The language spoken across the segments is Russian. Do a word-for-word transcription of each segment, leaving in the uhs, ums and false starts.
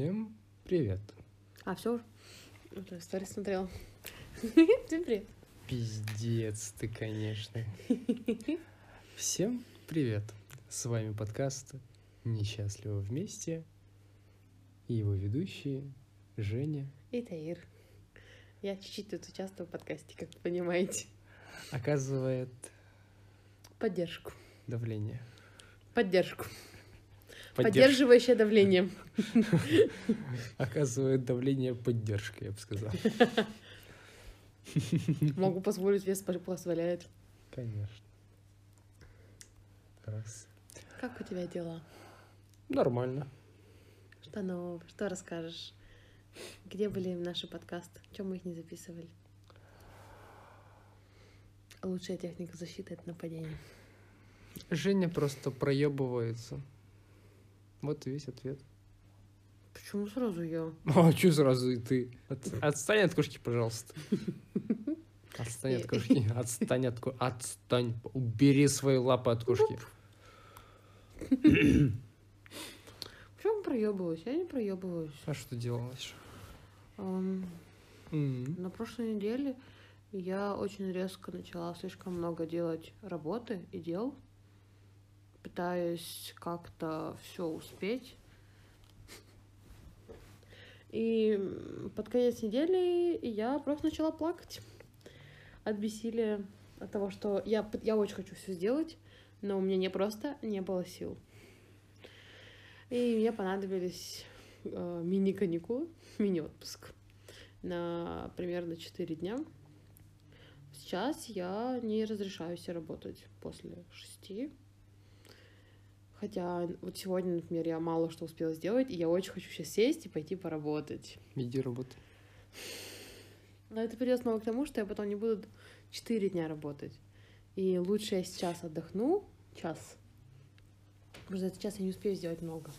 Всем привет. А, все? Сторис смотрел. Всем привет. Пиздец ты, конечно. Всем привет. С вами подкаст «Несчастливы вместе» и его ведущие Женя и Таир. Я чуть-чуть тут участвую в подкасте, как вы понимаете. Оказывает... Поддержку. Давление. Поддержку. Поддерж... Поддерживающее давление. Оказывает давление поддержка, я бы сказал. Могу позволить, вес позволяет. Конечно. Раз. Как у тебя дела? Нормально. Что нового? Что расскажешь? Где были наши подкасты? Чем мы их не записывали? Лучшая техника защиты — это нападение. Женя просто проебывается. Вот и весь ответ. Почему сразу я? А что сразу и ты? От... Отстань от кошки, пожалуйста. Отстань от кошки. Отстань от кошки. Отстань. Убери свои лапы от кошки. Почему проебываюсь? Я не проебываюсь. А что делалось? Um, mm-hmm. На прошлой неделе я очень резко начала слишком много делать работы и дел, пытаясь как-то все успеть. И под конец недели я просто начала плакать от бессилия, от того, что я, я очень хочу все сделать, но у меня не просто не было сил. И мне понадобились э, мини-каникулы, мини-отпуск на примерно четыре дня. Сейчас я не разрешаю себе работать после шести. Хотя вот сегодня, например, я мало что успела сделать, и я очень хочу сейчас сесть и пойти поработать. Иди работай. Но это придёт снова к тому, что я потом не буду четыре дня работать. И лучше я сейчас отдохну час. Просто за этот час я не успею сделать много.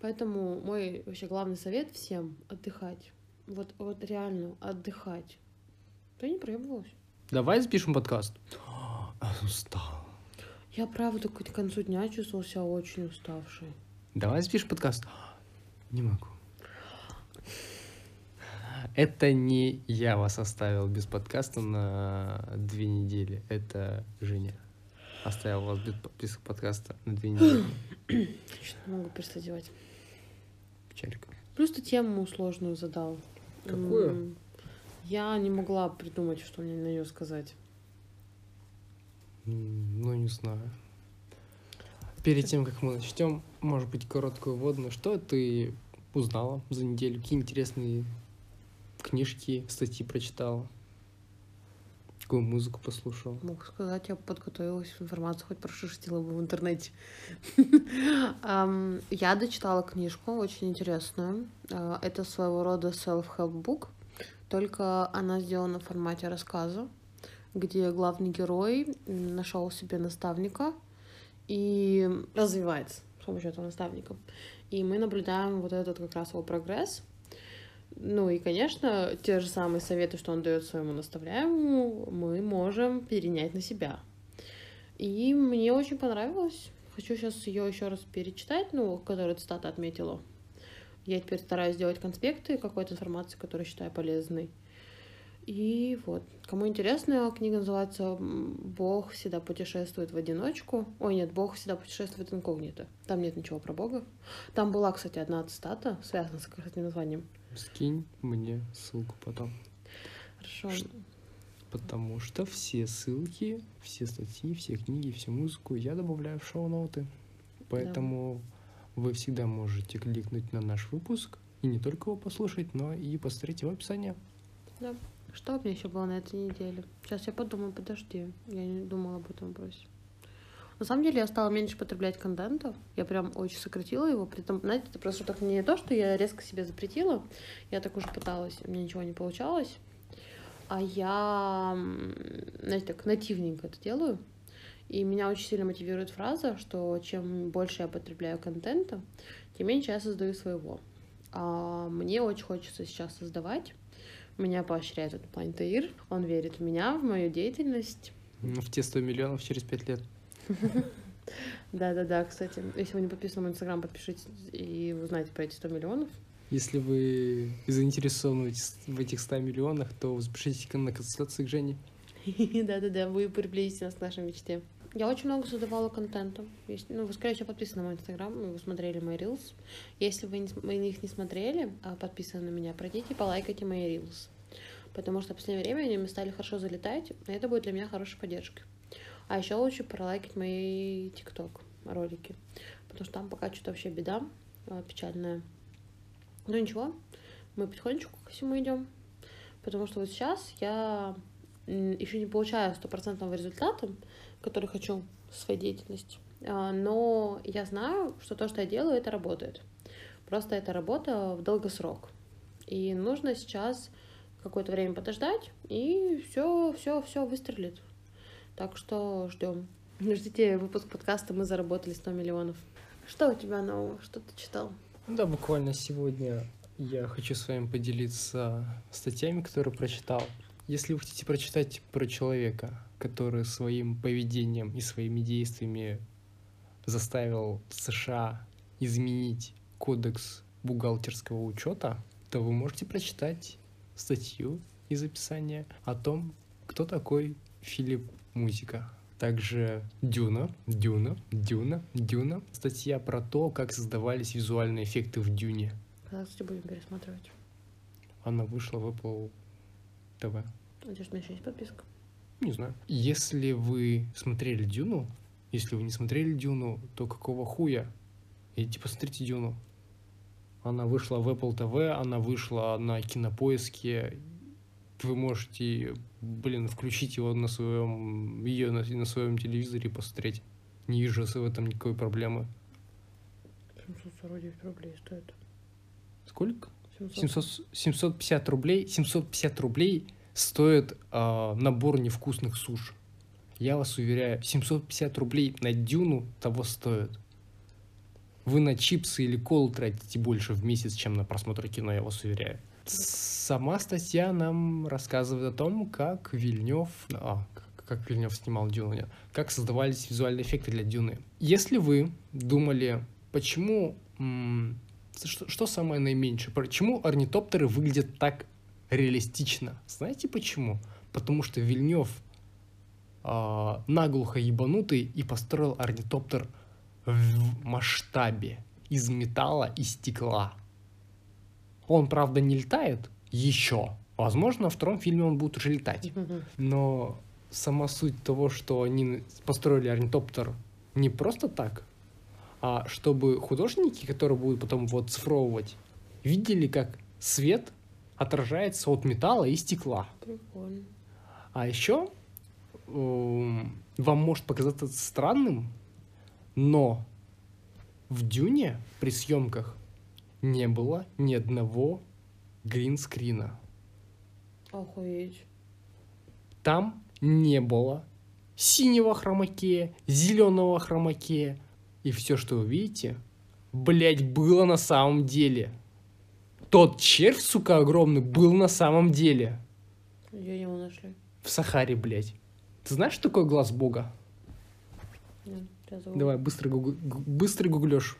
Поэтому мой вообще главный совет всем — отдыхать. Вот, вот реально отдыхать. Ты не проебывалась? Давай запишем подкаст. Устал. Я, правда, к концу дня чувствовала себя очень уставшей. Давай запишем подкаст. Не могу. Это не я вас оставил без подкаста на две недели. Это Женя оставил вас без подписок подкаста на две недели. Что-то могу перестать делать. Печалька. Плюс ты тему сложную задал. Какую? Я не могла придумать, что мне на нее сказать. Ну, не знаю. Перед тем, как мы начнем, может быть, короткую вводную. Что ты узнала за неделю? Какие интересные книжки, статьи прочитала? Какую музыку послушала? Могу сказать, я подготовилась к информации, хоть прошерстила бы в интернете. Я дочитала книжку, очень интересную. Это своего рода self-help book, только она сделана в формате рассказа, где главный герой нашел себе наставника и развивается с помощью этого наставника. И мы наблюдаем вот этот как раз его прогресс. Ну и, конечно, те же самые советы, что он дает своему наставляемому, мы можем перенять на себя. И мне очень понравилось. Хочу сейчас ее еще раз перечитать, ну, которую цитата отметила. Я теперь стараюсь делать конспекты какой-то информации, которую считаю полезной. И вот, кому интересно, книга называется «Бог всегда путешествует в одиночку». Ой, нет, «Бог всегда путешествует инкогнито». Там нет ничего про Бога. Там была, кстати, одна цитата, связанная с этим названием. Скинь мне ссылку потом. Хорошо. Ш- потому что все ссылки, все статьи, все книги, всю музыку я добавляю в шоу-ноуты. Поэтому да. Вы всегда можете кликнуть на наш выпуск и не только его послушать, но и посмотреть его описание. Да. Что у меня еще было на этой неделе? Сейчас я подумаю, подожди. Я не думала об этом вопросе. На самом деле я стала меньше потреблять контента. Я прям очень сократила его. При этом, знаете, это просто так не то, что я резко себе запретила. Я так уже пыталась, у меня ничего не получалось. А я, знаете, так нативненько это делаю. И меня очень сильно мотивирует фраза, что чем больше я потребляю контента, тем меньше я создаю своего. А мне очень хочется сейчас создавать. Меня поощряет этот план Таир. Он верит в меня, в мою деятельность. В те сто миллионов через пять лет. Да-да-да, кстати. Если вы не подписаны на мой инстаграм, подпишитесь и узнаете про эти сто миллионов. Если вы заинтересованы в этих ста миллионах, то запишитесь на консультацию к Жене. Да-да-да, вы приблизите нас к нашей мечте. Я очень много создавала контента. Если, ну, вы, скорее всего, подписаны на мой инстаграм, вы смотрели мои рилс. Если вы, не, вы их не смотрели, а подписаны на меня, пройдите, полайкайте мои рилс. Потому что в последнее время они мне стали хорошо залетать, и это будет для меня хорошей поддержкой. А еще лучше пролайкать мои тикток ролики, потому что там пока что-то вообще беда печальная. Но ничего, мы потихонечку ко всему идем, потому что вот сейчас я еще не получаю стопроцентного результата, который хочу в своей деятельности, но я знаю, что то, что я делаю, это работает. Просто это работа в долгосрок, и нужно сейчас какое-то время подождать, и все, все, все выстрелит. Так что ждем. Ждите выпуск подкаста «Мы заработали сто миллионов». Что у тебя нового? Что ты читал? Да, буквально сегодня я хочу с вами поделиться статьями, которые прочитал. Если вы хотите прочитать про человека, который своим поведением и своими действиями заставил США изменить кодекс бухгалтерского учета, то вы можете прочитать статью из описания о том, кто такой Филипп Музика. Также «Дюна», «Дюна», «Дюна», «Дюна». Статья про то, как создавались визуальные эффекты в «Дюне». Когда, кстати, будем пересматривать? Она вышла в Apple Ти Ви. У тебя же еще есть подписка? Не знаю. Если вы смотрели «Дюну», если вы не смотрели «Дюну», то какого хуя? Идите посмотрите «Дюну». Она вышла в Apple Ти Ви, она вышла на Кинопоиске. Вы можете, блин, включить его на своем, ее на, на своем телевизоре и посмотреть. Не вижу в этом никакой проблемы. семьсот сорок девять рублей стоит. Сколько? семьсот... семьсот, семьсот пятьдесят рублей. семьсот пятьдесят рублей стоит э, набор невкусных суш. Я вас уверяю, семьсот пятьдесят рублей на «Дюну» того стоит. Вы на чипсы или колу тратите больше в месяц, чем на просмотр кино, я вас уверяю. Сама статья нам рассказывает о том, как Вильнёв, а, как Вильнёв снимал «Дюну», как создавались визуальные эффекты для «Дюны». Если вы думали, почему, м- что, что самое наименьшее, почему орнитоптеры выглядят так реалистично, знаете почему? Потому что Вильнёв а, наглухо ебанутый и построил орнитоптер в масштабе из металла и стекла. Он, правда, не летает еще. Возможно, во втором фильме он будет уже летать. Но сама суть того, что они построили орнитоптер не просто так, а чтобы художники, которые будут потом его оцифровывать, видели, как свет отражается от металла и стекла. Прикольно. А еще вам может показаться странным, но в «Дюне» при съемках не было ни одного гринскрина. Охуеть. Там не было синего хромакея, зеленого хромакея. И все, что вы видите, блять, было на самом деле. Тот червь, сука, огромный, был на самом деле. Где его нашли? В Сахаре, блять. Ты знаешь, что такое глаз бога? Нет, давай, быстро, гугл... быстро гуглёшь.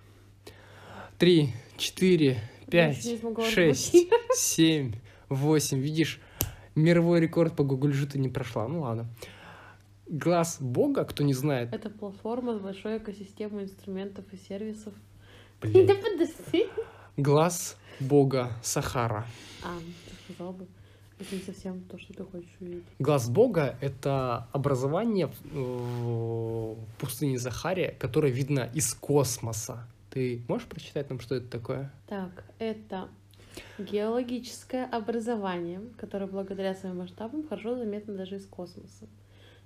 Три, четыре, пять, шесть, семь, восемь. Видишь, мировой рекорд по гуглежу ты не прошла. Ну ладно. Глаз бога, кто не знает... Это платформа с большой экосистемой инструментов и сервисов. Блин. Да подожди. Глаз бога Сахара. А, ты сказал бы. Это не совсем то, что ты хочешь увидеть. Глаз бога — это образование в пустыне Сахаре, которое видно из космоса. Ты можешь прочитать нам, что это такое? Так, это геологическое образование, которое благодаря своим масштабам хорошо заметно даже из космоса.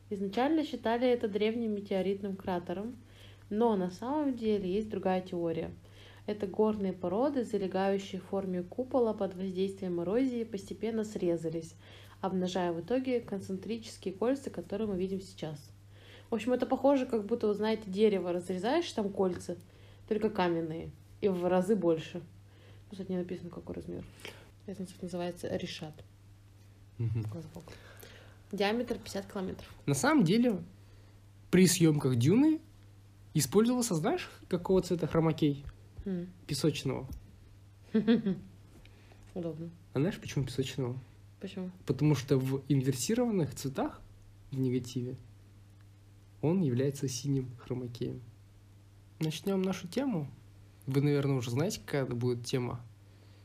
Изначально считали это древним метеоритным кратером, но на самом деле есть другая теория. Это горные породы, залегающие в форме купола под воздействием эрозии, постепенно срезались, обнажая в итоге концентрические кольца, которые мы видим сейчас. В общем, это похоже, как будто, вы знаете, дерево разрезаешь, там кольца, только каменные, и в разы больше. Кстати, не написано, какой размер. Это называется Ришат. Угу. Диаметр пятьдесят километров. На самом деле, при съемках «Дюны» использовался, знаешь, какого цвета хромакей? М. Песочного. Удобно. А знаешь, почему песочного? Почему? Потому что в инверсированных цветах, в негативе, он является синим хромакеем. Начнем нашу тему. Вы, наверное, уже знаете, какая будет тема.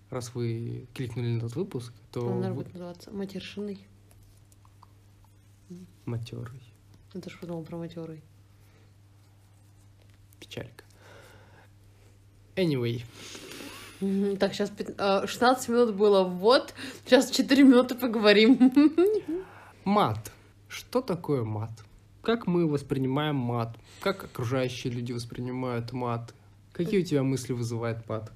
Раз вы кликнули на этот выпуск, то... Она будет называться «Матершиной». Матерый. Я даже подумал про матерый. Печалька. Anyway. Так, сейчас шестнадцать минут было. Вот. Сейчас четыре минуты поговорим. Мат. Что такое мат? Как мы воспринимаем мат? Как окружающие люди воспринимают мат? Какие у тебя мысли вызывает мат?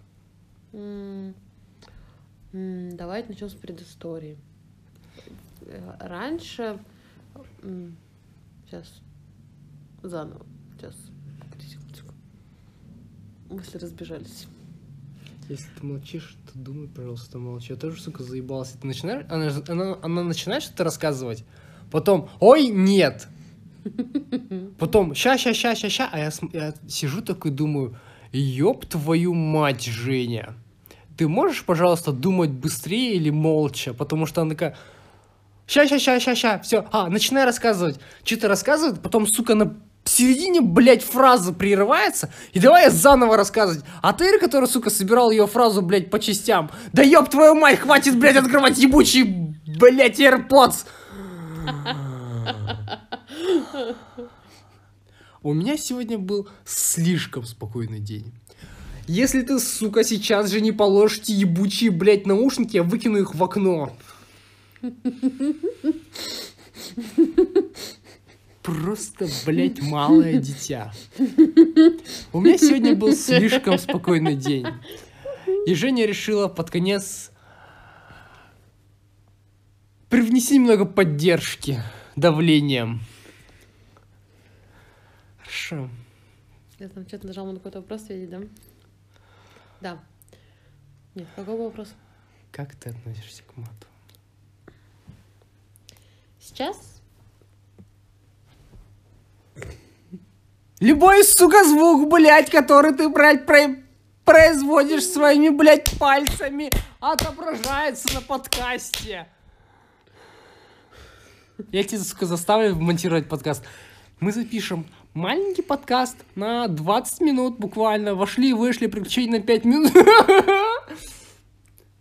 Давайте начнем с предыстории. Раньше... Сейчас. Заново. Сейчас. Секундочку. Мысли разбежались. Если ты молчишь, то думай, пожалуйста, молчи. Я тоже, сука, заебался. Ты начинаешь... Она, она, она начинает что-то рассказывать. Потом, ой, нет. Потом, ща, ща, ща, ща, ща. А я, я сижу такой, думаю, ёб твою мать, Женя. Ты можешь, пожалуйста, думать быстрее или молча? Потому что она такая... Ща, ща, ща, ща, ща, все. А, начинай рассказывать. Что-то рассказывает, потом, сука, на середине, блядь, фраза прерывается. И давай я заново рассказывать. А Таир, который, сука, собирал ее фразу, блядь, по частям. Да ёб твою мать, хватит, блядь, открывать ебучий, блядь, AirPods. У меня сегодня был слишком спокойный день. Если ты, сука, сейчас же не положишь эти ебучие, блядь, наушники, я выкину их в окно. Просто, блядь, малое дитя. У меня сегодня был слишком спокойный день. И Женя решила под конец привнести немного поддержки давлением. Хорошо. Я там что-то нажала на какой-то вопрос, видите, да? Да. Нет, какой был вопрос? Как ты относишься к мату? Сейчас. Любой, сука, звук, блядь, который ты, блядь, про- производишь своими, блядь, пальцами, отображается на подкасте. Я тебя, сука, заставлю монтировать подкаст. Мы запишем маленький подкаст на двадцать минут буквально. Вошли, вышли, приключения на пять минут.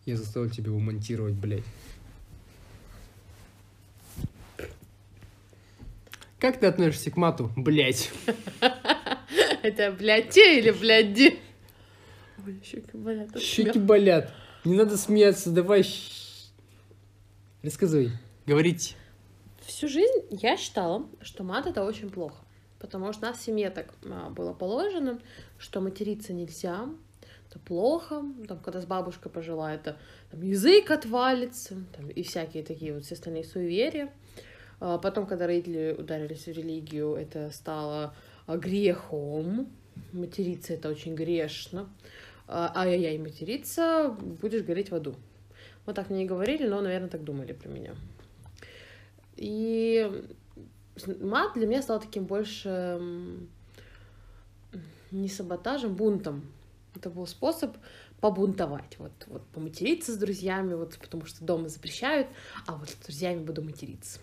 Я заставлю тебя его монтировать, блядь. Как ты относишься к мату, блядь? Это блядь или бляди? Ой, щеки болят. Щеки болят. Не надо смеяться, давай. Рассказывай, говорите. Всю жизнь я считала, что мат это очень плохо. Потому что у нас в семье так было положено, что материться нельзя, это плохо. Там, когда с бабушкой пожила, это там, язык отвалится, там, и всякие такие вот все остальные суеверия. Потом, когда родители ударились в религию, это стало грехом. Материться — это очень грешно. Ай-яй-яй, материться, будешь гореть в аду. Вот так мне и говорили, но, наверное, так думали про меня. И мат для меня стал таким больше не саботажем, бунтом. Это был способ побунтовать, вот, вот поматериться с друзьями, вот, потому что дома запрещают, а вот с друзьями буду материться.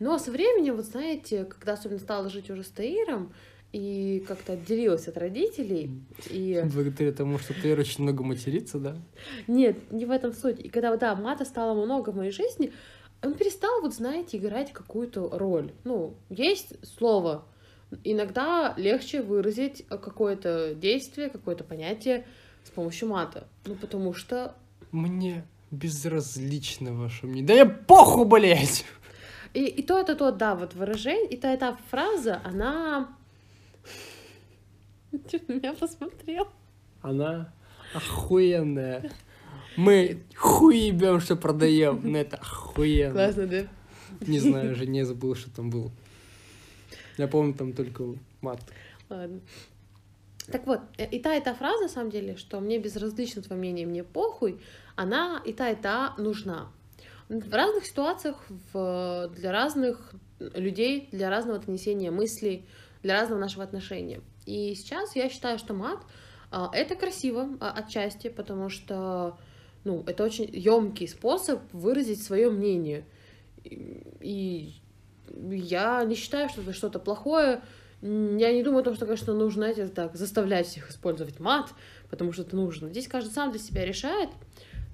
Но со временем, вот знаете, когда особенно стала жить уже с Таиром, и как-то отделилась от родителей, и... Благодаря тому, что Таир очень много матерится, да? Нет, не в этом суть. И когда, да, мата стало много в моей жизни, он перестал, вот знаете, играть какую-то роль. Ну, есть слово. Иногда легче выразить какое-то действие, какое-то понятие с помощью мата. Ну, потому что... Мне безразлично ваше мнение. Да я похуй, блядь! И, и то, это то, да, вот выражение, и та, и та фраза, она... Ты на меня посмотрел? Она охуенная. Мы хуебем, что продаем, но это охуенно. Классно, да? Не знаю, Женя забыл, что там было. Я помню, там только мат. Ладно. Так вот, и та, и та фраза, на самом деле, что мне безразлично твое мнение, мне похуй, она и та, и та нужна. В разных ситуациях, в, для разных людей, для разного отнесения мыслей, для разного нашего отношения. И сейчас я считаю, что мат — это красиво отчасти, потому что ну, это очень ёмкий способ выразить свое мнение. И я не считаю, что это что-то плохое. Я не думаю о том, что, конечно, нужно эти, так, заставлять их использовать мат, потому что это нужно. Здесь каждый сам для себя решает.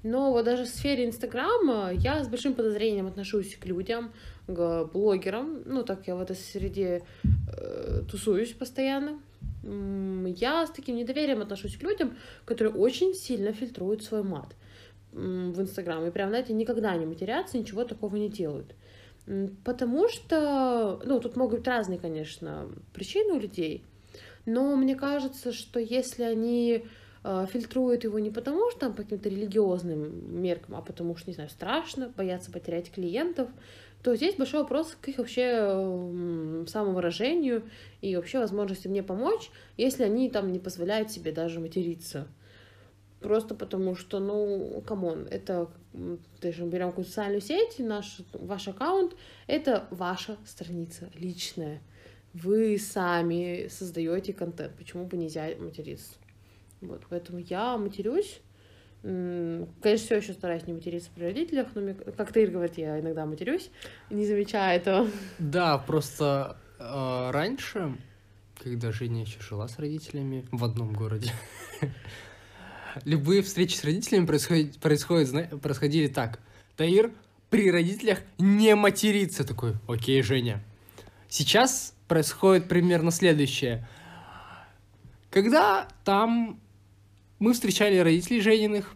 Но вот даже в сфере Инстаграма я с большим подозрением отношусь к людям, к блогерам. Ну, так я в этой среде э, тусуюсь постоянно. Я с таким недоверием отношусь к людям, которые очень сильно фильтруют свой мат в Инстаграм. И прям, знаете, никогда не матерятся, ничего такого не делают. Потому что, ну, тут могут быть разные, конечно, причины у людей. Но мне кажется, что если они фильтруют его не потому, что там по каким-то религиозным меркам, а потому что, не знаю, страшно, боятся потерять клиентов, то здесь большой вопрос к их вообще самовыражению и вообще возможности мне помочь, если они там не позволяют себе даже материться. Просто потому что, ну, камон, это, даже берем какую-то социальную сеть, наш, ваш аккаунт, это ваша страница личная. Вы сами создаете контент, почему бы нельзя материться? Вот, поэтому я матерюсь. Конечно, все еще стараюсь не материться при родителях, но мне, как Таир говорит, я иногда матерюсь, не замечая этого. Да, просто э, раньше, когда Женя еще жила с родителями в одном городе, любые встречи с родителями происходили, происходили, происходили так. Таир при родителях не матерится. Такой, окей, Женя. Сейчас происходит примерно следующее. Когда там... Мы встречали родителей Жениных,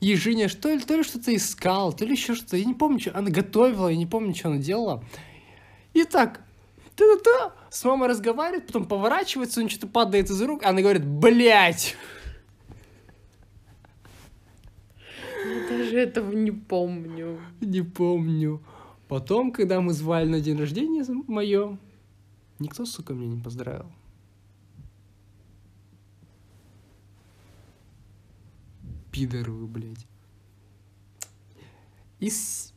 и Женя что ли, то ли что-то искала, то ли еще что-то, я не помню, что она готовила, я не помню, что она делала. И так, та-та-та, с мамой разговаривает, потом поворачивается, он что-то падает из рук, она говорит, блядь! Я даже этого не помню. Не помню. Потом, когда мы звали на день рождения мое, никто, сука, меня не поздравил. Пидоры вы, блядь. Из...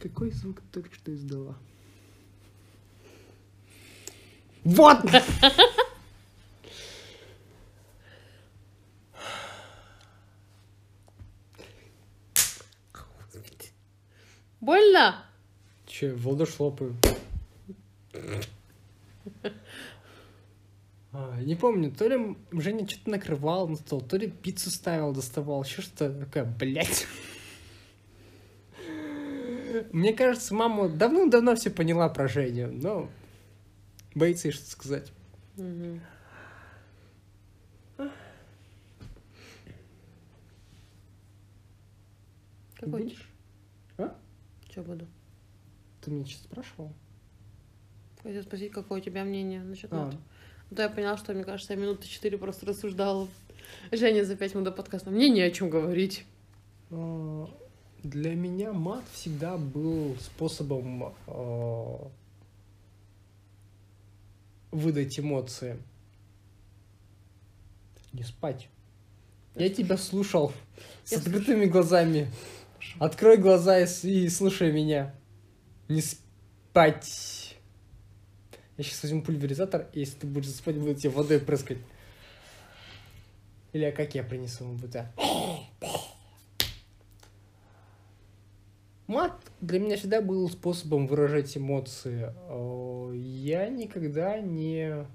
Какой звук ты только что издала? Вот! Больно? Че, в ладошь лопаю. Не помню, то ли Женя что-то накрывал на стол, то ли пиццу ставил, доставал, еще что-то такое, блядь. Мне кажется, мама давно-давно все поняла про Женю, но боится ей что-то сказать. Угу. Как будешь? А? Че буду? Ты меня сейчас спрашивал? Хотел спросить, какое у тебя мнение насчет а. этого. Да, я поняла, что, мне кажется, я минуты четыре просто рассуждала. Женя за пять минут до подкаста. Мне не о чем говорить. Для меня мат всегда был способом э, выдать эмоции. Не спать. Я тебя слушал с я открытыми слушаю. глазами. Прошу. Открой глаза и, и слушай меня. Не спать. Я сейчас возьму пульверизатор, и если ты будешь спать, буду тебе водой прыскать. Или а как я принесу вам быта? Мат для меня всегда был способом выражать эмоции. Я никогда не...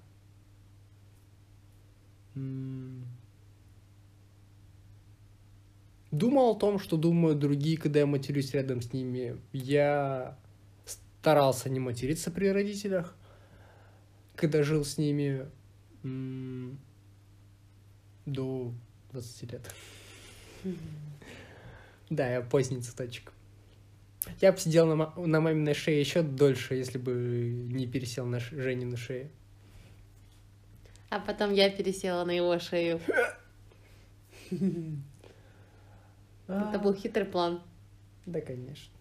думал о том, что думают другие, когда я матерюсь рядом с ними. Я старался не материться при родителях. Когда жил с ними м- до двадцати лет. Да, я поздний цветочек. Я бы сидел на, ма- на маминой шее еще дольше, если бы не пересел на ш- Женину шею. А потом я пересела на его шею. Это был хитрый план. Да, конечно.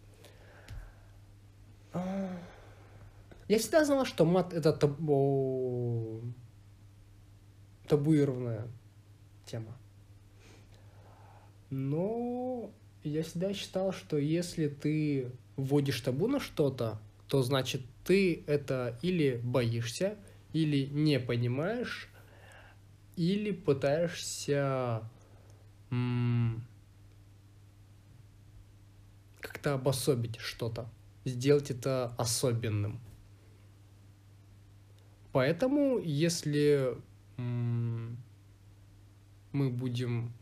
Я всегда знала, что мат — это табу... табуированная тема. Но я всегда считал, что если ты вводишь табу на что-то, то значит ты это или боишься, или не понимаешь, или пытаешься как-то обособить что-то, сделать это особенным. Поэтому, если мы будем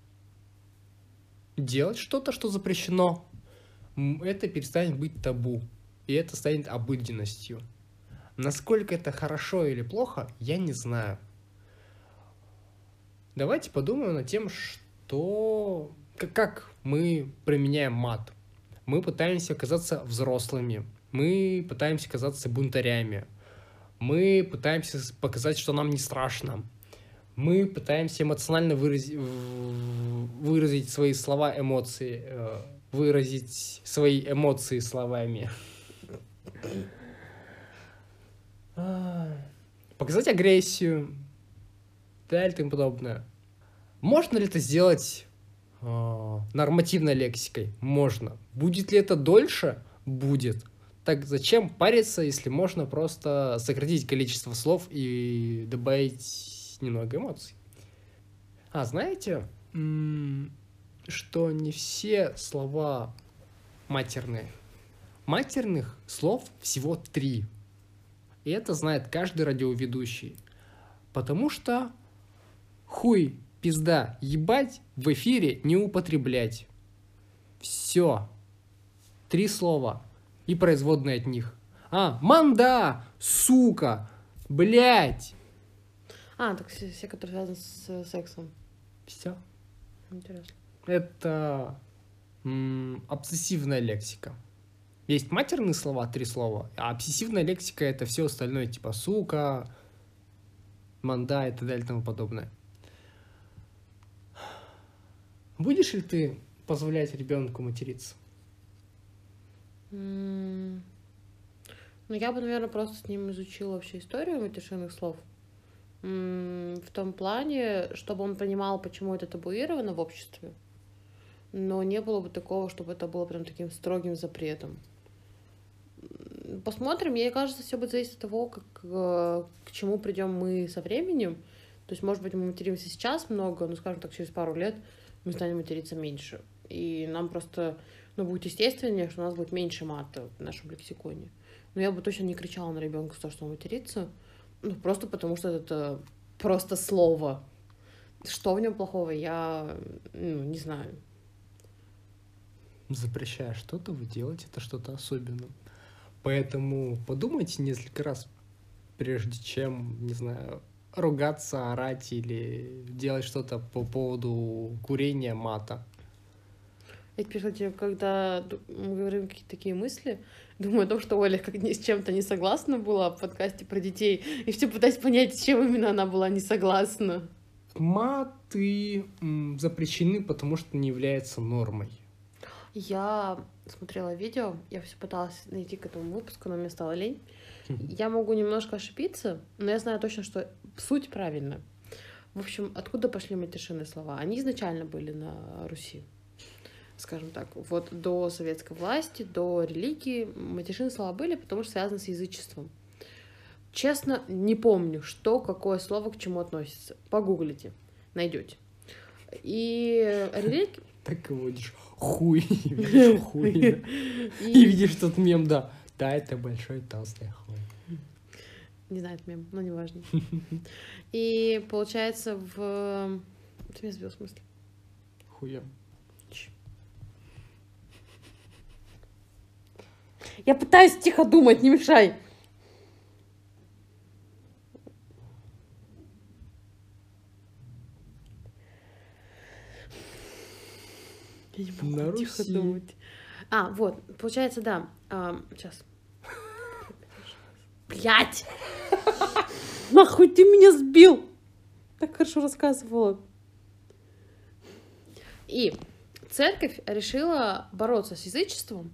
делать что-то, что запрещено, это перестанет быть табу, и это станет обыденностью. Насколько это хорошо или плохо, я не знаю. Давайте подумаем над тем, что... как мы применяем мат. Мы пытаемся казаться взрослыми, мы пытаемся казаться бунтарями, мы пытаемся показать, что нам не страшно, мы пытаемся эмоционально выразить, выразить свои слова, эмоции, выразить свои эмоции словами. Показать агрессию, далее и тому подобное. Можно ли это сделать нормативной лексикой? Можно. Будет ли это дольше? Будет. Так зачем париться, если можно просто сократить количество слов и добавить немного эмоций? А знаете, что не все слова матерные. Матерных слов всего три. И это знает каждый радиоведущий. Потому что хуй, пизда, ебать в эфире не употреблять. Все. Три слова. И производные от них. А, манда, сука, блять. А, так все, все которые связаны с сексом. Все. Интересно. Это м- обсессивная лексика. Есть матерные слова, три слова, а обсессивная лексика — это все остальное, типа сука, манда и так далее и тому подобное. Будешь ли ты позволять ребенку материться? Mm. Ну, я бы, наверное, просто с ним изучила вообще историю матершинных слов. Mm, в том плане, чтобы он понимал, почему это табуировано в обществе. Но не было бы такого, чтобы это было прям таким строгим запретом. Посмотрим. Мне кажется, все будет зависеть от того, как, к чему придем мы со временем. То есть, может быть, мы материмся сейчас много, но, скажем так, через пару лет мы станем материться меньше. И нам просто, ну, будет естественнее, что у нас будет меньше мата в нашем лексиконе. Но я бы точно не кричала на ребенка за то, что он матерится. Ну, просто потому что это просто слово. Что в нем плохого, я, ну, не знаю. Запрещая что-то, вы делаете это что-то особенное. Поэтому подумайте несколько раз, прежде чем, не знаю, ругаться, орать или делать что-то по поводу курения, мата. Я теперь, кстати, когда мы говорим какие-то такие мысли, думаю о том, что Оля как с чем-то не согласна была в подкасте про детей, и все пытаюсь понять, с чем именно она была не согласна. Маты запрещены, потому что не являются нормой. Я смотрела видео, я все пыталась найти к этому выпуску, но мне стало лень. Я могу немножко ошибиться, но я знаю точно, что суть правильна. В общем, откуда пошли матершинные слова? Они изначально были на Руси, скажем так. Вот до советской власти, до религии матершинные слова были, потому что связаны с язычеством. Честно, не помню, что, какое слово к чему относится. Погуглите, найдете. И религия... Так и водишь. Хуй, видишь, хуй. И видишь тот мем, да. Да, это большой толстый хуй. Не знаю, это мем, но неважно. И получается в... Ты меня сбил, в смысле? Хуя. Я пытаюсь тихо думать, не мешай. Я не могу тихо думать. А, вот, получается, да. А, сейчас. Блять! Нахуй ты меня сбил! Так хорошо рассказывала. И церковь решила бороться с язычеством.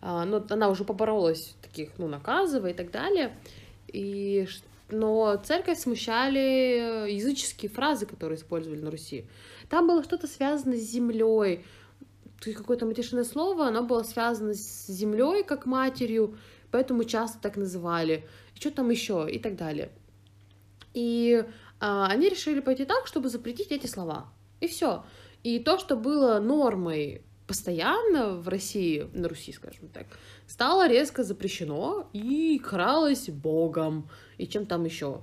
Но она уже поборолась таких, ну, наказывая и так далее. И, но церковь смущали языческие фразы, которые использовали на Руси. Там было что-то связано с землей. То есть какое-то матершинное слово, оно было связано с землей, как матерью, поэтому часто так называли. И что там еще, и так далее. И а, они решили пойти так, чтобы запретить эти слова. И все. И то, что было нормой постоянно в России, на Руси, скажем так, стало резко запрещено и каралось Богом и чем там еще.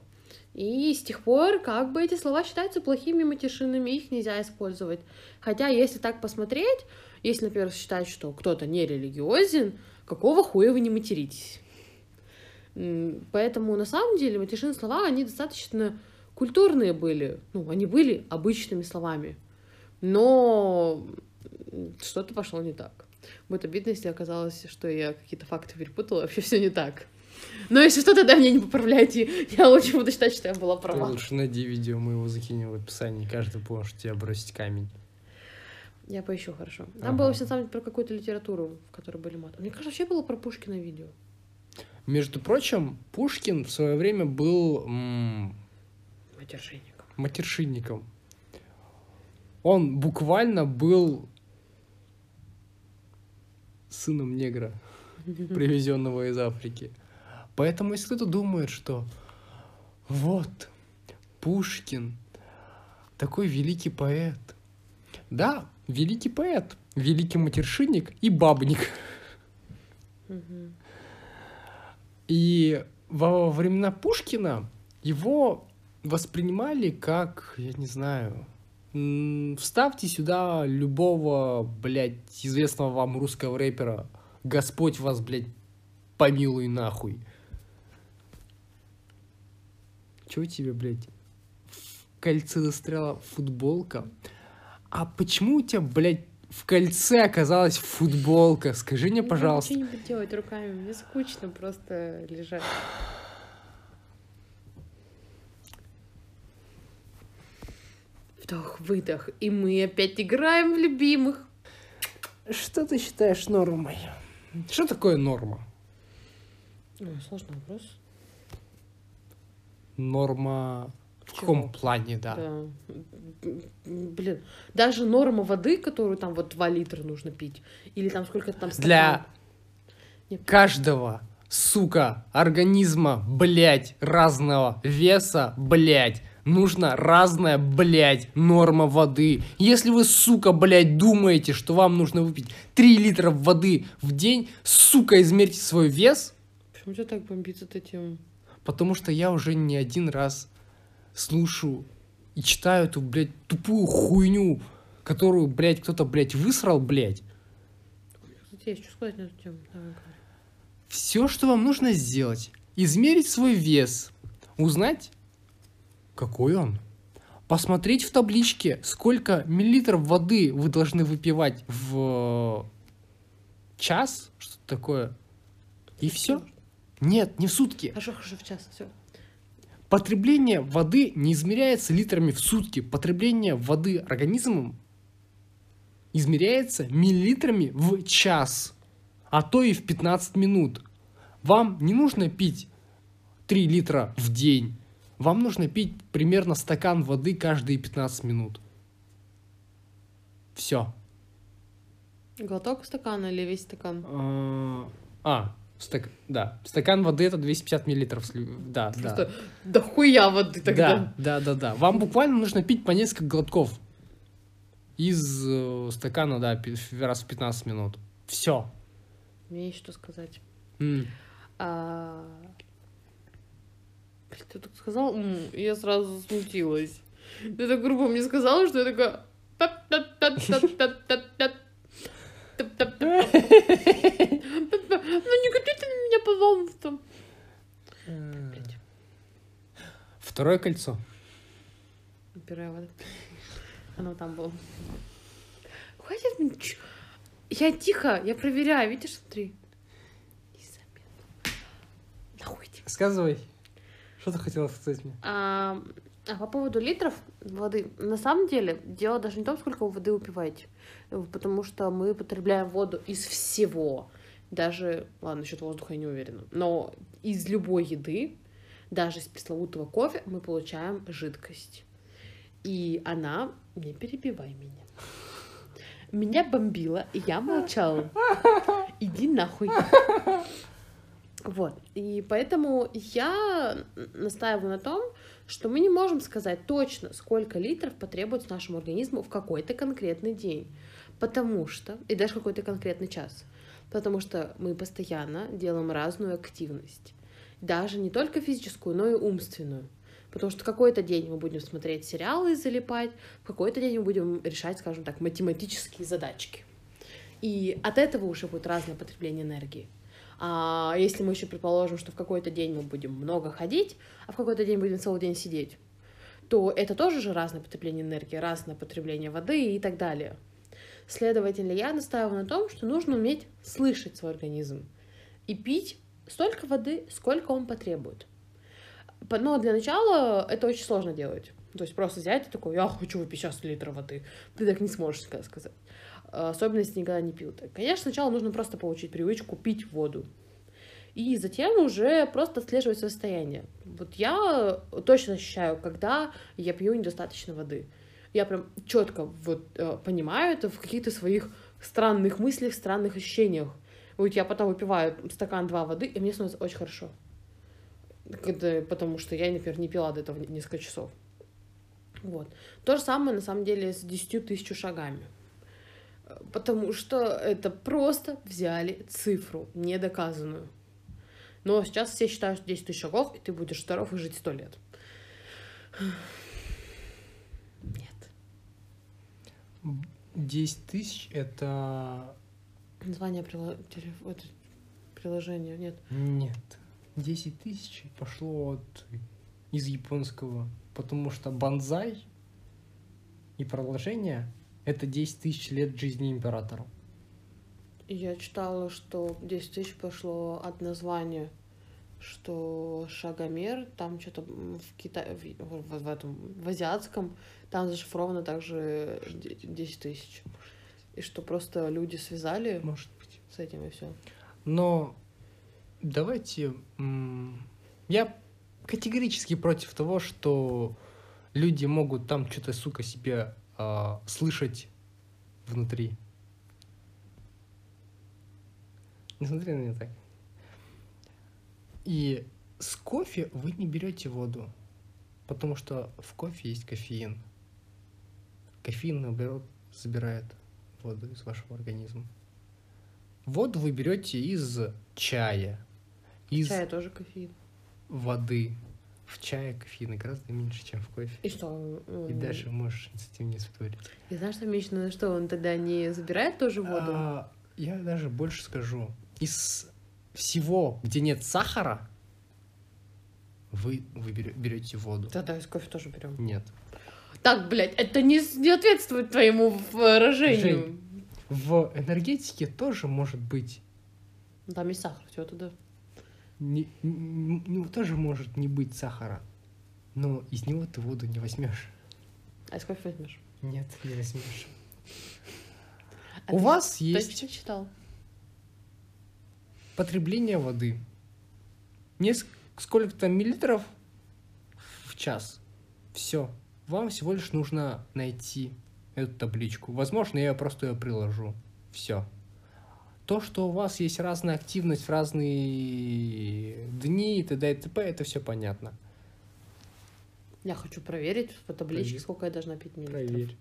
И с тех пор как бы эти слова считаются плохими матершинами, их нельзя использовать. Хотя, если так посмотреть, если, например, считать, что кто-то нерелигиозен, какого хуя вы не материтесь? Поэтому, на самом деле, матершинные слова, они достаточно культурные были. Ну, они были обычными словами. Но что-то пошло не так. Будет обидно, если оказалось, что я какие-то факты перепутала, вообще все не так. Но если что, тогда меня не поправляйте. Я лучше буду считать, что я была права. Ты лучше найди видео, мы его закинем в описании. Каждый понял, что тебя бросить камень. Я поищу, хорошо. Там ага. было все там про какую-то литературу, в которой были маты. Мне кажется, вообще было про Пушкина видео. Между прочим, Пушкин в свое время был... М- матершинником. Матершинником. Он буквально был сыном негра, привезенного из Африки. Поэтому, если кто-то думает, что вот, Пушкин, такой великий поэт. Да, великий поэт, великий матершинник и бабник. Mm-hmm. И во времена Пушкина его воспринимали как, я не знаю, вставьте сюда любого, блядь, известного вам русского рэпера. Господь вас, блядь, помилуй нахуй. Чего тебе, блядь, в кольце застряла футболка? А почему у тебя, блядь, в кольце оказалась футболка? Скажи мне, пожалуйста. Я не могу что-нибудь делать руками, мне скучно просто лежать. Вдох-выдох, и мы опять играем в любимых. Что ты считаешь нормой? Что такое норма? Ой, сложный вопрос. Норма в Чего? Каком плане, да. да. Блин, даже норма воды, которую там вот два литра нужно пить, или там сколько-то там... Стакан... Для Нет. каждого, сука, организма, блядь, разного веса, блядь, нужна разная, блядь, норма воды. Если вы, сука, блядь, думаете, что вам нужно выпить три литра воды в день, сука, измерьте свой вес. Почему тебя так бомбит эта тема? Потому что я уже не один раз слушаю и читаю эту, блядь, тупую хуйню, которую, блядь, кто-то, блядь, высрал, блядь. Я хочу сказать на эту тему. Давай. Все, что вам нужно сделать, измерить свой вес, узнать, какой он, посмотреть в табличке, сколько миллилитров воды вы должны выпивать в час, что-то такое, и все. Нет, не в сутки. Хорошо, хорошо, в час, все. Потребление воды не измеряется литрами в сутки. Потребление воды организмом измеряется миллилитрами в час, а то и в пятнадцать минут. Вам не нужно пить три литра в день. Вам нужно пить примерно стакан воды каждые пятнадцать минут. Все. Глоток стакана или весь стакан? А... Стак... Да, стакан воды это двести пятьдесят миллилитров. Да, да. Что? Да хуя воды тогда. Да, да, да, да. Вам буквально нужно пить по несколько глотков из э, стакана, да, раз в пятнадцать минут. Все. Мне есть что сказать. Mm. А... Ты так сказал? Я сразу смутилась. Ты так грубо мне сказала, что я такая... Ну не готовьте на меня, пожалуйста. Второе кольцо. Первая вода. Оно там было. Хватит мне. Я тихо, я проверяю, видишь, смотри. Нахуй тебе. Сказывай. Что ты хотела сказать мне? А, а по поводу литров воды. На самом деле, дело даже не в том, сколько вы воды выпиваете. Потому что мы потребляем воду из всего. Даже, ладно, насчет воздуха я не уверена, но из любой еды, даже из пресловутого кофе, мы получаем жидкость. И она... Не перебивай меня. Меня бомбило, и я молчала. Иди нахуй. Вот, и поэтому я настаиваю на том, что мы не можем сказать точно, сколько литров потребуется нашему организму в какой-то конкретный день, потому что, и даже какой-то конкретный час, потому что мы постоянно делаем разную активность, даже не только физическую, но и умственную, потому что какой-то день мы будем смотреть сериалы и залипать, в какой-то день мы будем решать, скажем так, математические задачки, и от этого уже будет разное потребление энергии. А если мы еще предположим, что в какой-то день мы будем много ходить, а в какой-то день будем целый день сидеть, то это тоже же разное потребление энергии, разное потребление воды и так далее. Следовательно, я настаиваю на том, что нужно уметь слышать свой организм и пить столько воды, сколько он потребует. Но для начала это очень сложно делать. То есть просто взять и такой, я хочу выпить сейчас литр воды. Ты так не сможешь сказать. Особенно, если никогда не пил. Конечно, сначала нужно просто получить привычку пить воду. И затем уже просто отслеживать свое состояние. Вот я точно ощущаю, когда я пью недостаточно воды. Я прям четко вот, понимаю это в каких-то своих странных мыслях, странных ощущениях. Вот я потом выпиваю стакан-два воды, и мне становится очень хорошо. Потому что я, например, не пила до этого несколько часов. Вот. То же самое, на самом деле, с десятью тысячами шагами. Потому что это просто взяли цифру, недоказанную. Но сейчас все считают, что десять тысяч шагов, и ты будешь здоров и жить сто лет. Нет. десять тысяч — это... Название прило... это... приложения, нет? Нет. десять тысяч пошло от... из японского, потому что бонсай и продолжение... Это десять тысяч лет жизни императора. Я читала, что десять тысяч пошло от названия, что шагомер, там что-то в Китае, в, в, в, этом, в азиатском, там зашифровано также десять тысяч. И что просто люди связали, может быть, с этим и все. Но давайте... Я категорически против того, что люди могут там что-то, сука, себе... слышать внутри. Не смотри на меня так. И с кофе вы не берете воду, потому что в кофе есть кофеин. Кофеин, наоборот, забирает воду из вашего организма. Воду вы берете из чая. Из чая тоже кофеин. Воды. В чае кофеина гораздо меньше, чем в кофе. И что? И даже можешь с этим не спорить. И знаешь, что Мишна, что он тогда не забирает тоже воду? А, я даже больше скажу. Из всего, где нет сахара, вы, вы берете воду. Да-да, из кофе тоже берем. Нет. Так, блядь, это не, не соответствует твоему выражению. Жень, в энергетике тоже может быть. Там есть сахар, все туда. Не, не, ну, тоже может не быть сахара, но из него ты воду не возьмешь. А из кофе возьмешь? Нет, не возьмешь. А у вас есть точно читал? Потребление воды. Несколько, сколько-то миллилитров в час. Все. Вам всего лишь нужно найти эту табличку. Возможно, я просто ее приложу. Все. То, что у вас есть разная активность в разные дни и т.д. и т.п., это все понятно. Я хочу проверить по табличке, Проверь. сколько я должна пить миллилитров. Проверь.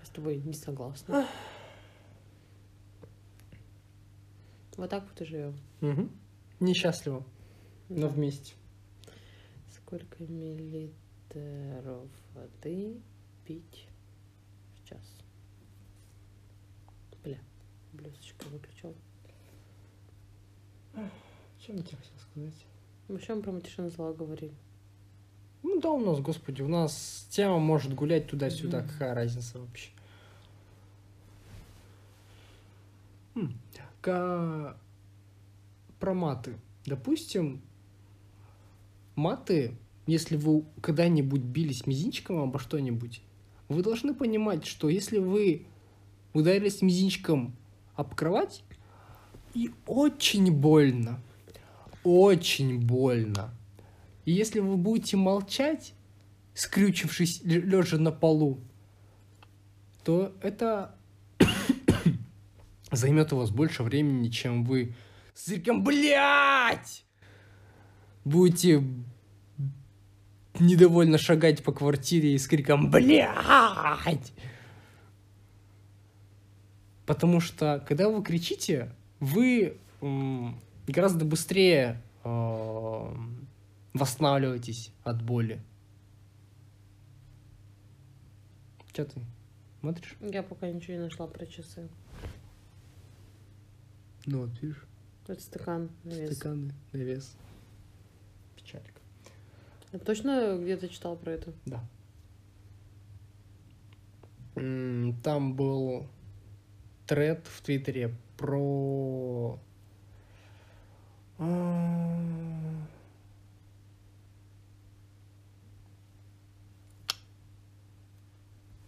Я с тобой не согласна. Вот так вот и живем. Угу. Несчастливо, да. Но вместе. Сколько миллилитров воды пить в час? Бля. Блюсочка выключил. Чем я тебе хотел сказать? Мы еще про матишину зла говорили. Ну да, у нас, господи, у нас тема может гулять туда-сюда. Mm-hmm. Какая разница вообще? М. К... Про маты. Допустим, маты, если вы когда-нибудь бились мизинчиком обо что-нибудь, вы должны понимать, что если вы ударились мизинчиком об кровать, и очень больно, очень больно. И если вы будете молчать, скрючившись, лежа на полу, то это займет у вас больше времени, чем вы с зеркалом, блять! Будете недовольно шагать по квартире и с криком «блять!». Потому что, когда вы кричите, вы гораздо быстрее э восстанавливаетесь от боли. Че ты? Смотришь? Я пока ничего не нашла про часы. Ну вот, видишь? Это стакан навес. Стаканы навес. Печалька. Я точно где-то читал про это? Да. Там был тред в Твиттере про...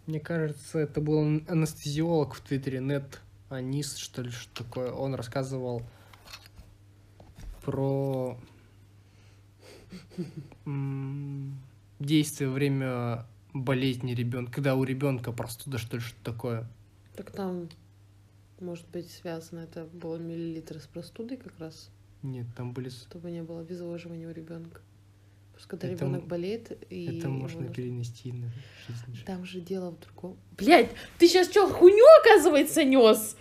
Мне кажется, это был анестезиолог в Твиттере, Нет Анис, что ли, что такое. Он рассказывал про действие во время болезни ребенка, когда у ребенка простуда, что ли, что такое. Так там, может быть, связано, это было миллилитр с простудой как раз? Нет, там были... Чтобы не было обезвоживания у ребенка. Просто когда это... ребенок болеет и... Это можно нужно... перенести на жизнь. Там же дело в другом. Блять, ты сейчас что, хуйню, оказывается, нес?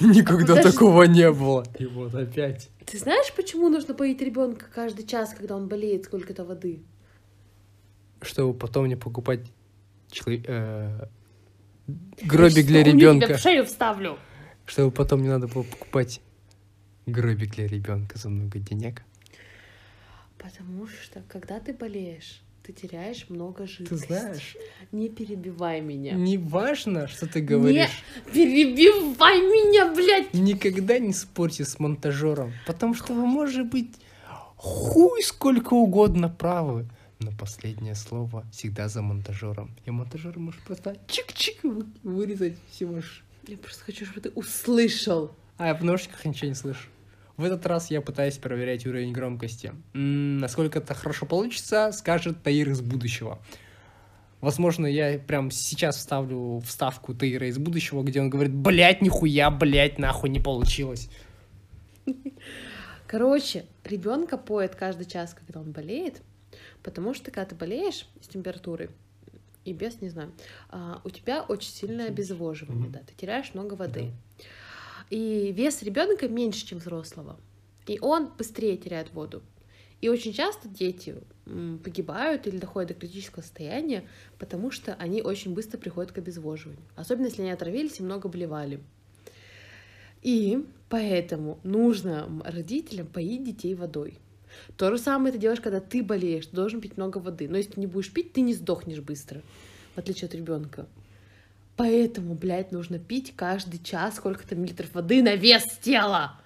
Никогда а такого даже... не было. И вот опять. Ты знаешь, почему нужно поить ребенка каждый час, когда он болеет, сколько-то воды? Чтобы потом не покупать челы... э... гробик для ребенка. Я в шею вставлю. Чтобы потом не надо было покупать гробик для ребенка за много денег. Потому что, когда ты болеешь, ты теряешь много жидкости. Ты знаешь? Не перебивай меня. Не важно, что ты говоришь. Не перебивай меня, блядь! Никогда не спорьте с монтажером, потому что вы можете быть хуй сколько угодно правы, но последнее слово всегда за монтажером. И монтажер может просто чик-чик вырезать все ваши. Я просто хочу, чтобы ты услышал. А я в ножках ничего не слышу. В этот раз я пытаюсь проверять уровень громкости. М-м, насколько это хорошо получится, скажет Таир из будущего. Возможно, я прям сейчас вставлю вставку Таира из будущего, где он говорит: блять, нихуя, блять, нахуй не получилось. Короче, ребенка поет каждый час, когда он болеет, потому что когда ты болеешь с температурой и без, не знаю, у тебя очень сильное обезвоживание, да, ты теряешь много воды. И вес ребенка меньше, чем взрослого. И он быстрее теряет воду. И очень часто дети погибают или доходят до критического состояния, потому что они очень быстро приходят к обезвоживанию. Особенно, если они отравились и много блевали. И поэтому нужно родителям поить детей водой. То же самое ты делаешь, когда ты болеешь. Ты должен пить много воды. Но если ты не будешь пить, ты не сдохнешь быстро, в отличие от ребенка. Поэтому, блядь, нужно пить каждый час сколько-то миллилитров воды на вес тела.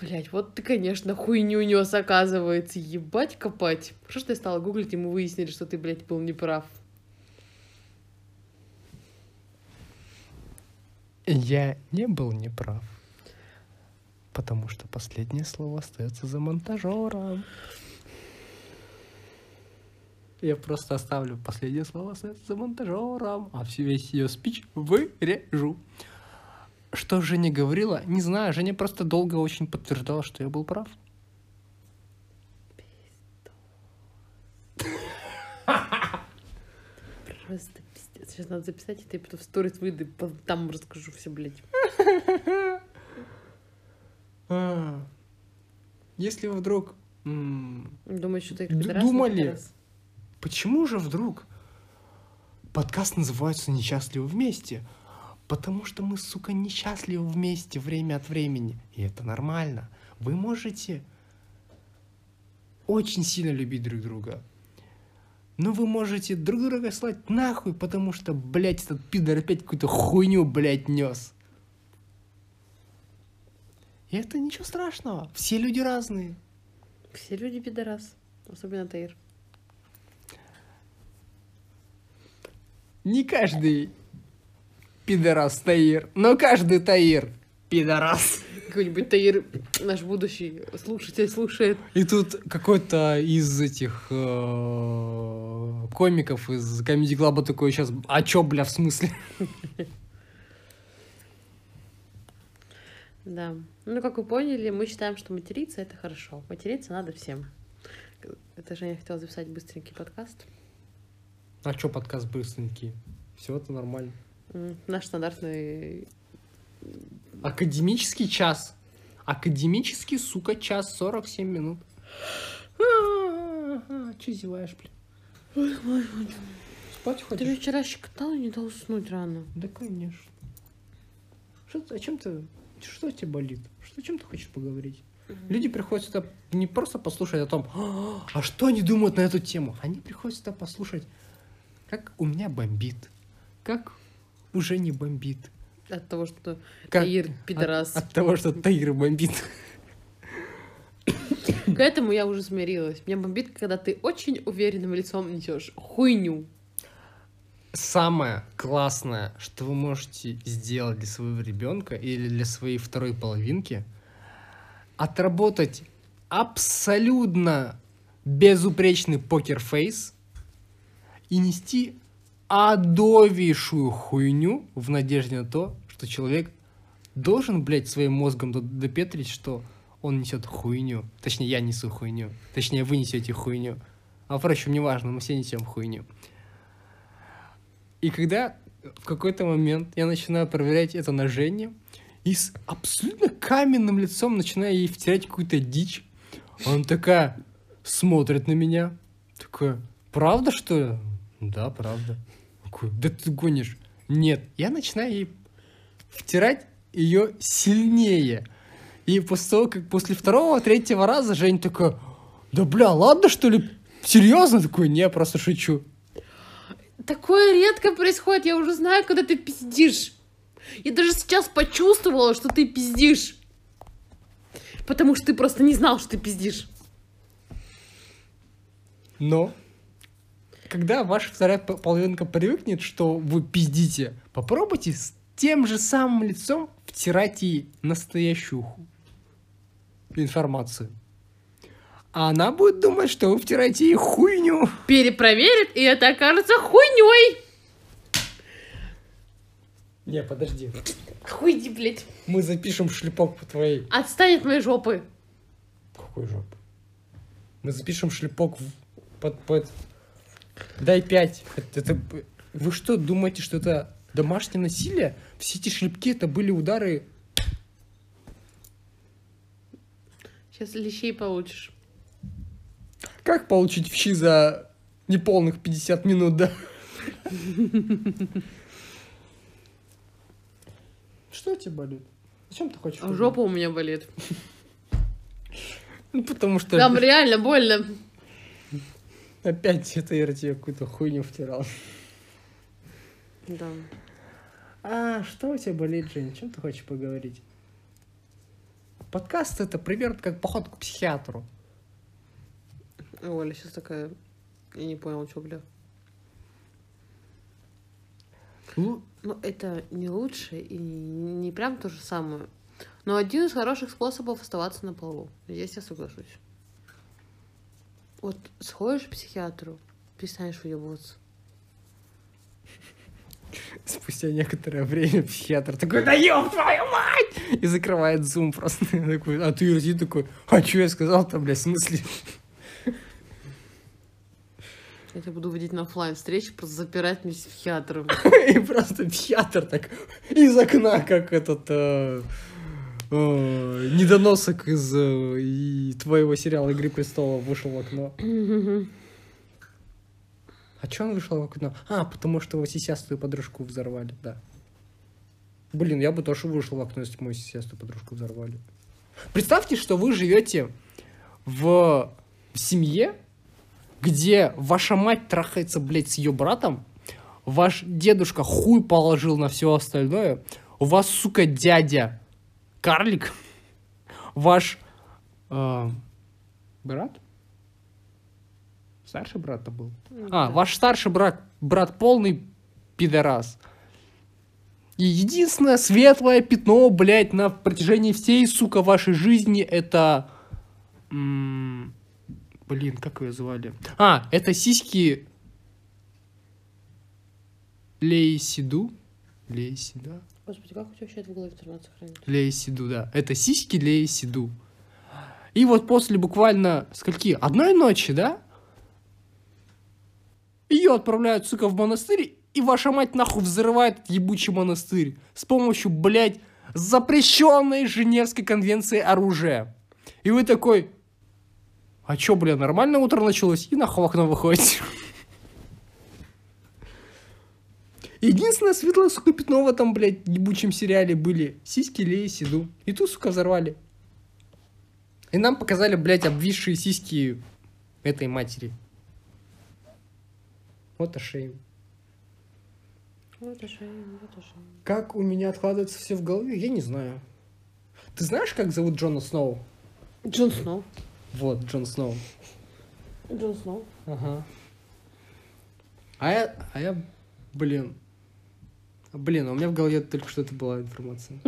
Блядь, вот ты, конечно, хуйню нес, оказывается. Ебать копать. Что ж ты стала гуглить, и мы выяснили, что ты, блядь, был неправ. Я не был неправ. Потому что последнее слово остается за монтажером. Я просто оставлю последнее слово за монтажером, а весь ее спич вырежу. Что Женя говорила, не знаю. Женя просто долго очень подтверждала, что я был прав. Пиздец. Просто пиздец. Сейчас надо записать, это я потом в сторис выйду, там расскажу все, блядь. Если вы вдруг... Думаю, что ты думали... Почему же вдруг подкаст называется «Несчастливы вместе»? Потому что мы, сука, несчастливы вместе время от времени. И это нормально. Вы можете очень сильно любить друг друга. Но вы можете друг друга слать нахуй, потому что, блядь, этот пидор опять какую-то хуйню, блядь, нес. И это ничего страшного. Все люди разные. Все люди пидорас. Особенно Таир. Не каждый пидорас Таир, но каждый Таир пидорас. Какой-нибудь Таир, наш будущий слушатель, слушает. И тут какой-то из этих э-э, комиков из Comedy Club такой сейчас: а чё, бля, в смысле? Да. Ну, как вы поняли, мы считаем, что материться — это хорошо. Материться надо всем. Это же я хотела записать быстренький подкаст. А что подкаст быстренький? Все это нормально. Наш стандартный... Академический час. Академический, сука, час сорок семь минут. Че зеваешь, блин? Спать хочешь? Ты же вчера щекотал и не дал уснуть рано. Да, конечно. Что ты, о чем ты... Что тебе болит? Что, о чем ты хочешь поговорить? Mm-hmm. Люди приходят сюда не просто послушать о том, а что они думают на эту тему. Они приходят сюда послушать, как у меня бомбит, как уже не бомбит. От того, что как... Таир пидорас. От, от того, что Таир бомбит. К этому я уже смирилась. Меня бомбит, когда ты очень уверенным лицом несешь хуйню. Самое классное, что вы можете сделать для своего ребенка или для своей второй половинки, отработать абсолютно безупречный покерфейс и нести адовейшую хуйню в надежде на то, что человек должен, блядь, своим мозгом допетрить, что он несет хуйню. Точнее, я несу хуйню. Точнее, вы несете хуйню. А впрочем, неважно, мы все несем хуйню. И когда в какой-то момент я начинаю проверять это на Жене, и с абсолютно каменным лицом начинаю ей втирать какую-то дичь, она такая смотрит на меня, такая, правда, что ли? Да, правда. Да ты гонишь. Нет. Я начинаю ей втирать ее сильнее. И после того, как после второго, третьего раза Женя такая, да бля, ладно, что ли? Серьезно? Такой, не, просто шучу. Такое редко происходит, я уже знаю, когда ты пиздишь. Я даже сейчас почувствовала, что ты пиздишь. Потому что ты просто не знал, что ты пиздишь. Но, когда ваша вторая половинка привыкнет, что вы пиздите, попробуйте с тем же самым лицом втирать ей настоящую информацию. А она будет думать, что вы втираете ей хуйню. Перепроверит, и это окажется хуйней. Не, подожди. Хуйди, блядь. Мы запишем шлепок по твоей. Отстань от моей жопы. Какой жопы? Мы запишем шлепок под... под... Дай пять. Это... Вы что, думаете, что это домашнее насилие? Все эти шлепки, это были удары... Сейчас лещей получишь. Как получить в щи за неполных пятьдесят минут, да? Что у тебя болит? Зачем ты хочешь? А жопа у меня болит. Ну, потому что... Там реально больно. Опять это я тебе какую-то хуйню втирал. Да. А что у тебя болит, Женя? Чем ты хочешь поговорить? Подкаст — это примерно как поход к психиатру. Оля сейчас такая, я не понял, что, бля. Ну, ну, это не лучше и не прям то же самое. Но один из хороших способов оставаться на полу. Здесь я соглашусь. Вот сходишь к психиатру, перестанешь уебываться. Спустя некоторое время психиатр такой, да ёб твою мать! И закрывает зум просто. А ты иди такой, а чё я сказал-то, бля, в смысле... Я тебя буду водить на офлайн встречи, просто запирать меня с психиатром. И просто психиатр так из окна, как этот недоносок из твоего сериала «Игры престолов» вышел в окно. А чё он вышел в окно? А, потому что его сисястую подружку взорвали, да. Блин, я бы тоже вышел в окно, если бы мою сисястую подружку взорвали. Представьте, что вы живете в семье, где ваша мать трахается, блядь, с ее братом, ваш дедушка хуй положил на все остальное, у вас, сука, дядя карлик, ваш э, брат? Старший брат-то был? Да. А, ваш старший брат, брат полный пидорас. И единственное светлое пятно, блядь, на протяжении всей, сука, вашей жизни, это... М- Блин, как ее звали? А, это сиськи Лейсиду. Лейси, да? Господи, как у тебя вообще это в голове информация хранится? Лейсиду, да. Это сиськи Лейсиду. И вот после буквально скольки? Одной ночи, да? Ее отправляют, сука, в монастырь, и ваша мать нахуй взрывает ебучий монастырь с помощью, блядь, запрещенной Женевской конвенции оружия. И вы такой: а чё, бля, нормально утро началось? И нахуй в окно выходите. Единственное светлое, сука, пятно в этом, блядь, ебучем сериале были сиськи Лейсиду. И тут, сука, взорвали. И нам показали, блядь, обвисшие сиськи этой матери. Вот ошейм. Вот ошейм, вот ошейм. Как у меня откладывается все в голове, я не знаю. Ты знаешь, как зовут Джона Сноу? Джон Сноу. Вот, Джон Сноу. Джон Сноу. Ага. А я, а я, блин. Блин, а у меня в голове только что-то была информация.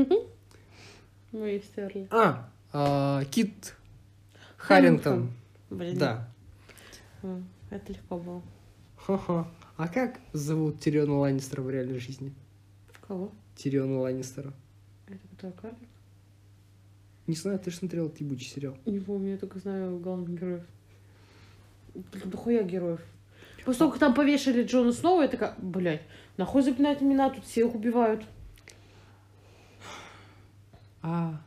Мы ее стерли. А, а, Кит Харингтон. Блин. Да. Это легко было. Ха-ха. А как зовут Тириона Ланнистера в реальной жизни? Кого? Тириона Ланнистера. Это кто, Карлик? Не знаю, ты же смотрел этот ебучий сериал. Не помню, я только знаю главных героев. Дохуя героев. После того, как там повешали Джона Сноу, я такая: блядь, нахуй запинают имена, тут все их убивают. А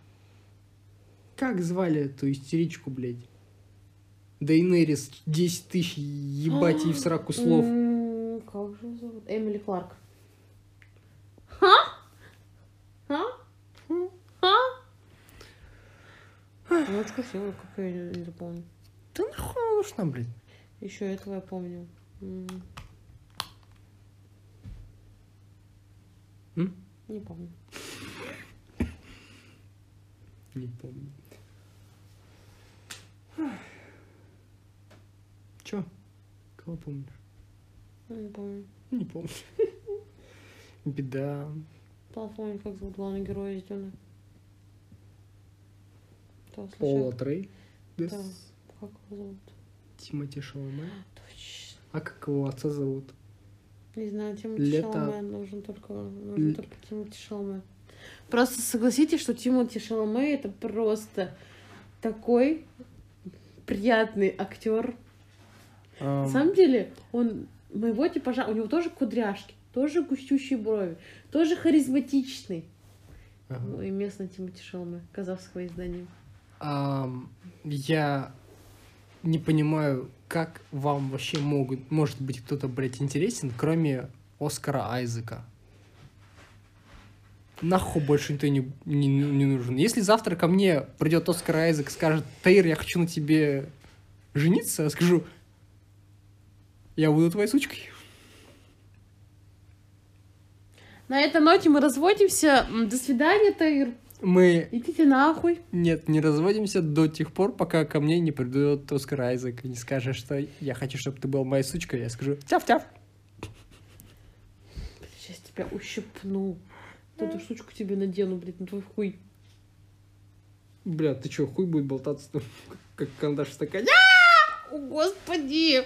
как звали эту истеричку, блядь? Дейенерис, десять тысяч ебать ей в сраку слов. Как же зовут? Эмили Кларк. Ха? Ха? Ха? Я очень красивая, как я ее не запомню. Да нахуй уж там, блядь. Еще этого я помню. М? Не помню. Не помню. Чё? Кого помнишь? Не помню. Не помню. Беда. Помню, как зовут главного героя из Дюны. Пол Атрей. Да. Как его зовут? Тимоти Шаламе. Точно. А как его отца зовут? Не знаю, Тимоти Лето... Шаламе. Нужен только, нужен Л... только Тимоти Шаламе. Просто согласитесь, что Тимоти Шаламе — это просто такой приятный актер. Um... На самом деле, он моего типажа, у него тоже кудряшки, тоже густющие брови, тоже харизматичный. Ага. Ну и местный Тимоти Шаламе, казахского издания. Um, я не понимаю, как вам вообще могут, может быть кто-то, блядь, интересен, кроме Оскара Айзека. Нахуй больше никто не, не, не нужен. Если завтра ко мне придет Оскар Айзек и скажет: Таир, я хочу на тебе жениться, я скажу: я буду твоей сучкой. На этой ноте мы разводимся. До свидания, Таир. Мы... Идите нахуй. Нет, не разводимся до тех пор, пока ко мне не придет Оскар Айзек и не скажет, что я хочу, чтобы ты был моей сучкой. Я скажу: тяв-тяв. Сейчас тебя ущипну. Да. Эту штучку тебе надену, блядь, на твой хуй. Бля, ты чё, хуй будет болтаться там, как кандаш в стакане? О, господи!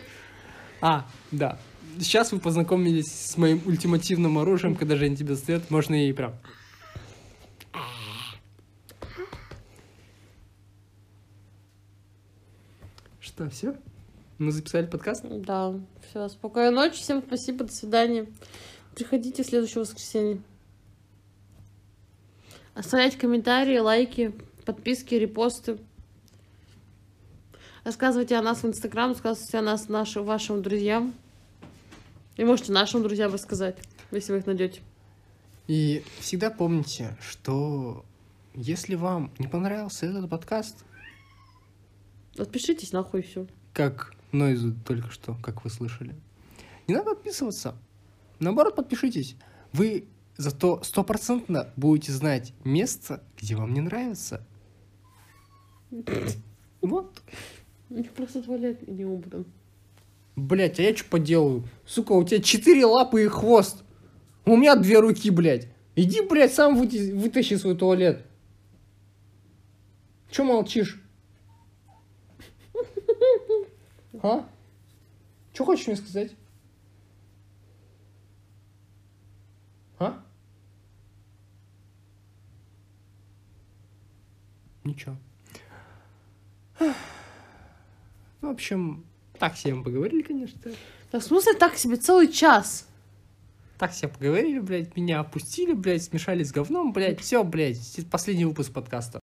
А, да. Сейчас вы познакомились с моим ультимативным оружием, когда Женя тебя достает, можно ей прям... Что, все? Мы записали подкаст? Да, все, спокойной ночи, всем спасибо, до свидания. Приходите в следующее воскресенье. Оставляйте комментарии, лайки, подписки, репосты. Рассказывайте о нас в Инстаграм, рассказывайте о нас нашим, вашим друзьям. И можете нашим друзьям рассказать, если вы их найдете. И всегда помните, что если вам не понравился этот подкаст, отпишитесь нахуй, все. Как Нойзу только что, как вы слышали. Не надо подписываться. Наоборот, подпишитесь. Вы зато стопроцентно будете знать место, где вам не нравится. Вот. Их просто туалет не убран. Блять, а я что поделаю? Сука, у тебя четыре лапы и хвост. У меня две руки, блядь. Иди, блядь, сам выти... вытащи свой туалет. Че молчишь? А? Че хочешь мне сказать? А? ничего. В общем, так себе мы поговорили, конечно. Да, в смысле, так себе целый час? Так себе поговорили, блядь, меня опустили, блядь, смешали с говном, блядь, все, блядь, последний выпуск подкаста.